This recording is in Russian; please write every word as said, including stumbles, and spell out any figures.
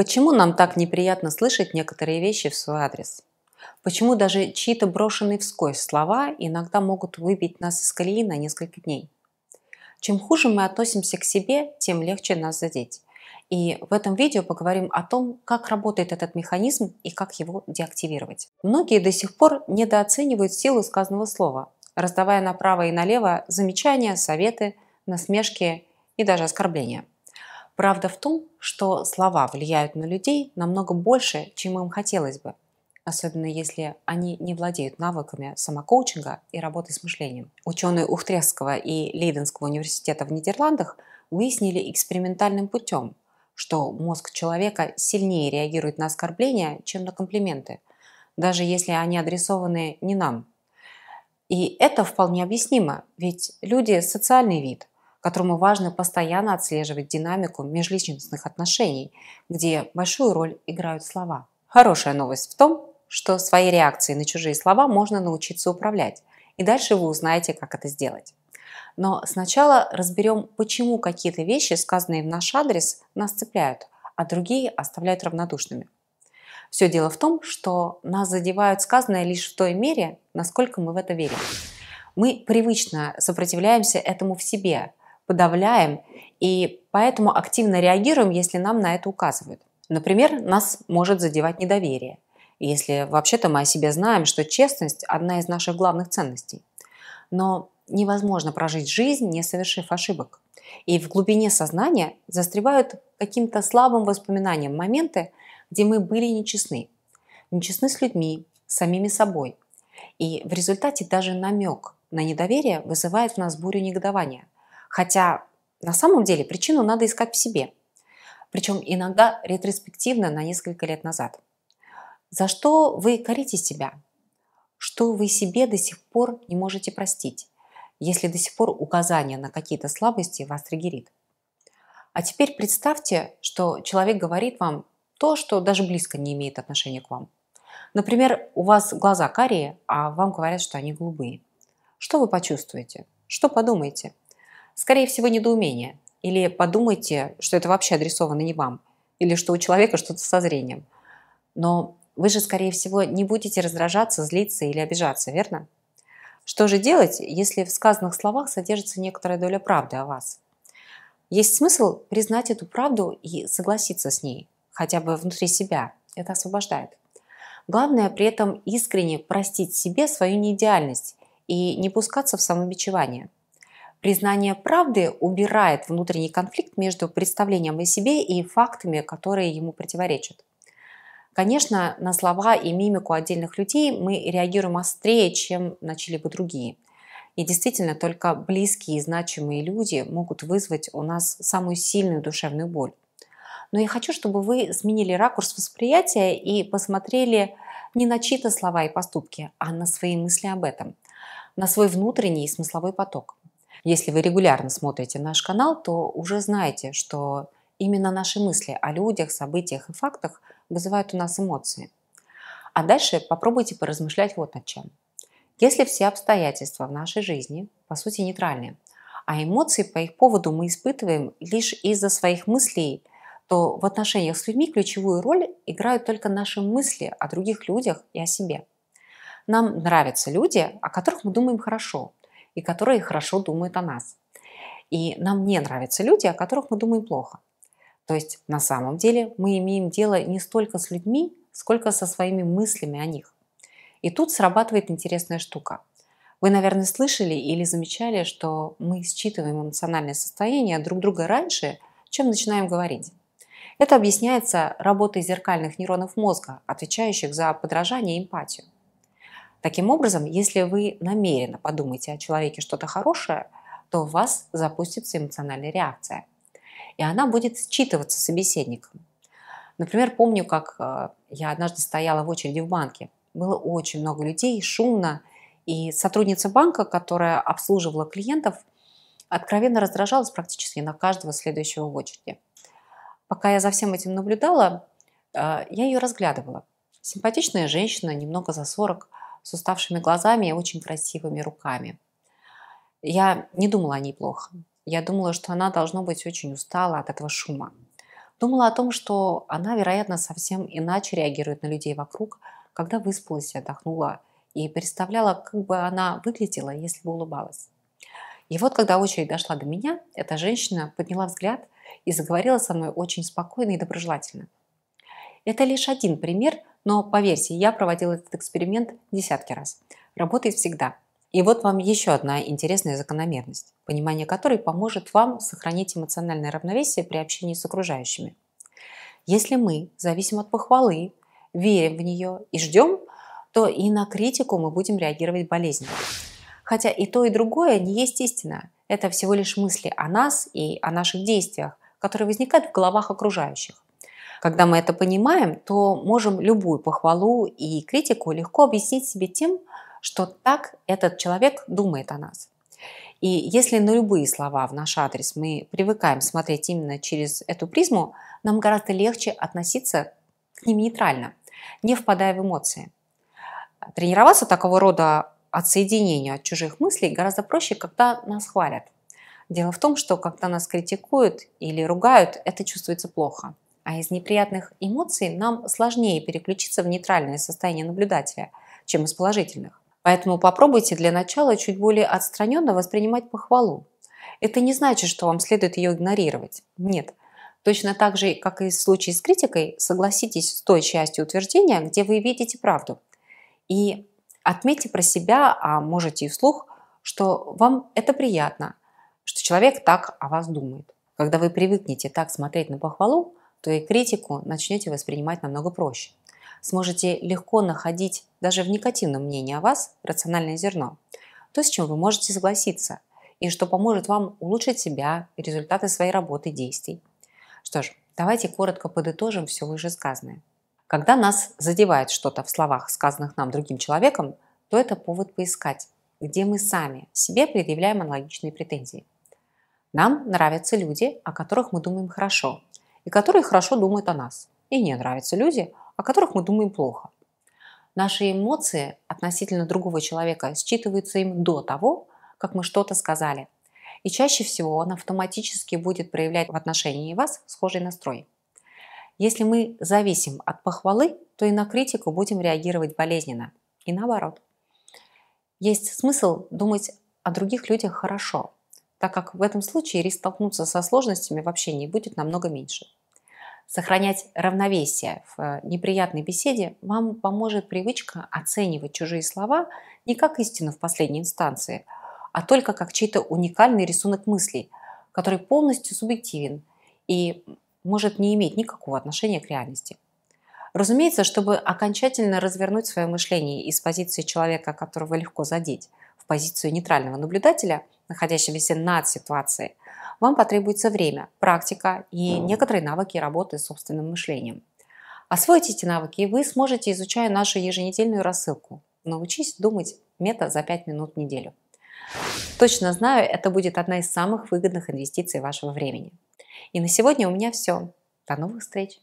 Почему нам так неприятно слышать некоторые вещи в свой адрес? Почему даже чьи-то брошенные вскользь слова иногда могут выбить нас из колеи на несколько дней? Чем хуже мы относимся к себе, тем легче нас задеть. И в этом видео поговорим о том, как работает этот механизм и как его деактивировать. Многие до сих пор недооценивают силу сказанного слова, раздавая направо и налево замечания, советы, насмешки и даже оскорбления. Правда в том, что слова влияют на людей намного больше, чем им хотелось бы, особенно если они не владеют навыками самокоучинга и работы с мышлением. Ученые Утрехтского и Лейденского университета в Нидерландах выяснили экспериментальным путем, что мозг человека сильнее реагирует на оскорбления, чем на комплименты, даже если они адресованы не нам. И это вполне объяснимо, ведь люди – социальный вид, которому важно постоянно отслеживать динамику межличностных отношений, где большую роль играют слова. Хорошая новость в том, что свои реакции на чужие слова можно научиться управлять, и дальше вы узнаете, как это сделать. Но сначала разберем, почему какие-то вещи, сказанные в наш адрес, нас цепляют, а другие оставляют равнодушными. Все дело в том, что нас задевают сказанное лишь в той мере, насколько мы в это верим. Мы привычно сопротивляемся этому в себе, подавляем и поэтому активно реагируем, если нам на это указывают. Например, нас может задевать недоверие, если вообще-то мы о себе знаем, что честность – одна из наших главных ценностей. Но невозможно прожить жизнь, не совершив ошибок. И в глубине сознания застревают каким-то слабым воспоминанием моменты, где мы были нечестны. Нечестны с людьми, самими собой. И в результате даже намек на недоверие вызывает в нас бурю негодования. Хотя на самом деле причину надо искать в себе. Причем иногда ретроспективно на несколько лет назад. За что вы корите себя? Что вы себе до сих пор не можете простить, если до сих пор указание на какие-то слабости вас триггерит? А теперь представьте, что человек говорит вам то, что даже близко не имеет отношения к вам. Например, у вас глаза карие, а вам говорят, что они голубые. Что вы почувствуете? Что подумаете? Скорее всего, недоумение. Или подумайте, что это вообще адресовано не вам, или что у человека что-то со зрением. Но вы же, скорее всего, не будете раздражаться, злиться или обижаться, верно? Что же делать, если в сказанных словах содержится некоторая доля правды о вас? Есть смысл признать эту правду и согласиться с ней, хотя бы внутри себя. Это освобождает. Главное при этом искренне простить себе свою неидеальность и не пускаться в самобичевание. Признание правды убирает внутренний конфликт между представлением о себе и фактами, которые ему противоречат. Конечно, на слова и мимику отдельных людей мы реагируем острее, чем на чьи-либо другие. И действительно, только близкие и значимые люди могут вызвать у нас самую сильную душевную боль. Но я хочу, чтобы вы сменили ракурс восприятия и посмотрели не на чьи-то слова и поступки, а на свои мысли об этом, на свой внутренний смысловой поток. Если вы регулярно смотрите наш канал, то уже знаете, что именно наши мысли о людях, событиях и фактах вызывают у нас эмоции. А дальше попробуйте поразмышлять вот над чем. Если все обстоятельства в нашей жизни, по сути, нейтральны, а эмоции по их поводу мы испытываем лишь из-за своих мыслей, то в отношениях с людьми ключевую роль играют только наши мысли о других людях и о себе. Нам нравятся люди, о которых мы думаем хорошо, и которые хорошо думают о нас. И нам не нравятся люди, о которых мы думаем плохо. То есть на самом деле мы имеем дело не столько с людьми, сколько со своими мыслями о них. И тут срабатывает интересная штука. Вы, наверное, слышали или замечали, что мы считываем эмоциональное состояние друг друга раньше, чем начинаем говорить. Это объясняется работой зеркальных нейронов мозга, отвечающих за подражание и эмпатию. Таким образом, если вы намеренно подумаете о человеке что-то хорошее, то у вас запустится эмоциональная реакция. И она будет считываться собеседником. Например, помню, как я однажды стояла в очереди в банке. Было очень много людей, шумно. И сотрудница банка, которая обслуживала клиентов, откровенно раздражалась практически на каждого следующего в очереди. Пока я за всем этим наблюдала, я ее разглядывала. Симпатичная женщина, немного за сорок, с уставшими глазами и очень красивыми руками. Я не думала о ней плохо. Я думала, что она, должно быть, очень устала от этого шума. Думала о том, что она, вероятно, совсем иначе реагирует на людей вокруг, когда выспалась и отдохнула, и представляла, как бы она выглядела, если бы улыбалась. И вот, когда очередь дошла до меня, эта женщина подняла взгляд и заговорила со мной очень спокойно и доброжелательно. Это лишь один пример, но, поверьте, я проводила этот эксперимент десятки раз. Работает всегда. И вот вам еще одна интересная закономерность, понимание которой поможет вам сохранить эмоциональное равновесие при общении с окружающими. Если мы зависим от похвалы, верим в нее и ждем, то и на критику мы будем реагировать болезненно. Хотя и то, и другое не есть истина. Это всего лишь мысли о нас и о наших действиях, которые возникают в головах окружающих. Когда мы это понимаем, то можем любую похвалу и критику легко объяснить себе тем, что так этот человек думает о нас. И если на любые слова в наш адрес мы привыкаем смотреть именно через эту призму, нам гораздо легче относиться к ним нейтрально, не впадая в эмоции. Тренироваться такого рода отсоединению от чужих мыслей гораздо проще, когда нас хвалят. Дело в том, что когда нас критикуют или ругают, это чувствуется плохо. А из неприятных эмоций нам сложнее переключиться в нейтральное состояние наблюдателя, чем из положительных. Поэтому попробуйте для начала чуть более отстраненно воспринимать похвалу. Это не значит, что вам следует ее игнорировать. Нет. Точно так же, как и в случае с критикой, согласитесь с той частью утверждения, где вы видите правду. И отметьте про себя, а можете и вслух, что вам это приятно, что человек так о вас думает. Когда вы привыкнете так смотреть на похвалу, то и критику начнете воспринимать намного проще. Сможете легко находить даже в негативном мнении о вас рациональное зерно, то, с чем вы можете согласиться, и что поможет вам улучшить себя и результаты своей работы и действий. Что ж, давайте коротко подытожим все вышесказанное. Когда нас задевает что-то в словах, сказанных нам другим человеком, то это повод поискать, где мы сами себе предъявляем аналогичные претензии. Нам нравятся люди, о которых мы думаем хорошо, и которые хорошо думают о нас. И не нравятся люди, о которых мы думаем плохо. Наши эмоции относительно другого человека считываются им до того, как мы что-то сказали. И чаще всего он автоматически будет проявлять в отношении вас схожий настрой. Если мы зависим от похвалы, то и на критику будем реагировать болезненно. И наоборот. Есть смысл думать о других людях хорошо, так как в этом случае риск столкнуться со сложностями в общении будет намного меньше. Сохранять равновесие в неприятной беседе вам поможет привычка оценивать чужие слова не как истину в последней инстанции, а только как чей-то уникальный рисунок мыслей, который полностью субъективен и может не иметь никакого отношения к реальности. Разумеется, чтобы окончательно развернуть свое мышление из позиции человека, которого легко задеть, в позицию нейтрального наблюдателя, находящегося над ситуацией, вам потребуется время, практика и некоторые навыки работы с собственным мышлением. Освоите эти навыки, и вы сможете, изучая нашу еженедельную рассылку, научись думать мета за пять минут в неделю. Точно знаю, это будет одна из самых выгодных инвестиций вашего времени. И на сегодня у меня все. До новых встреч!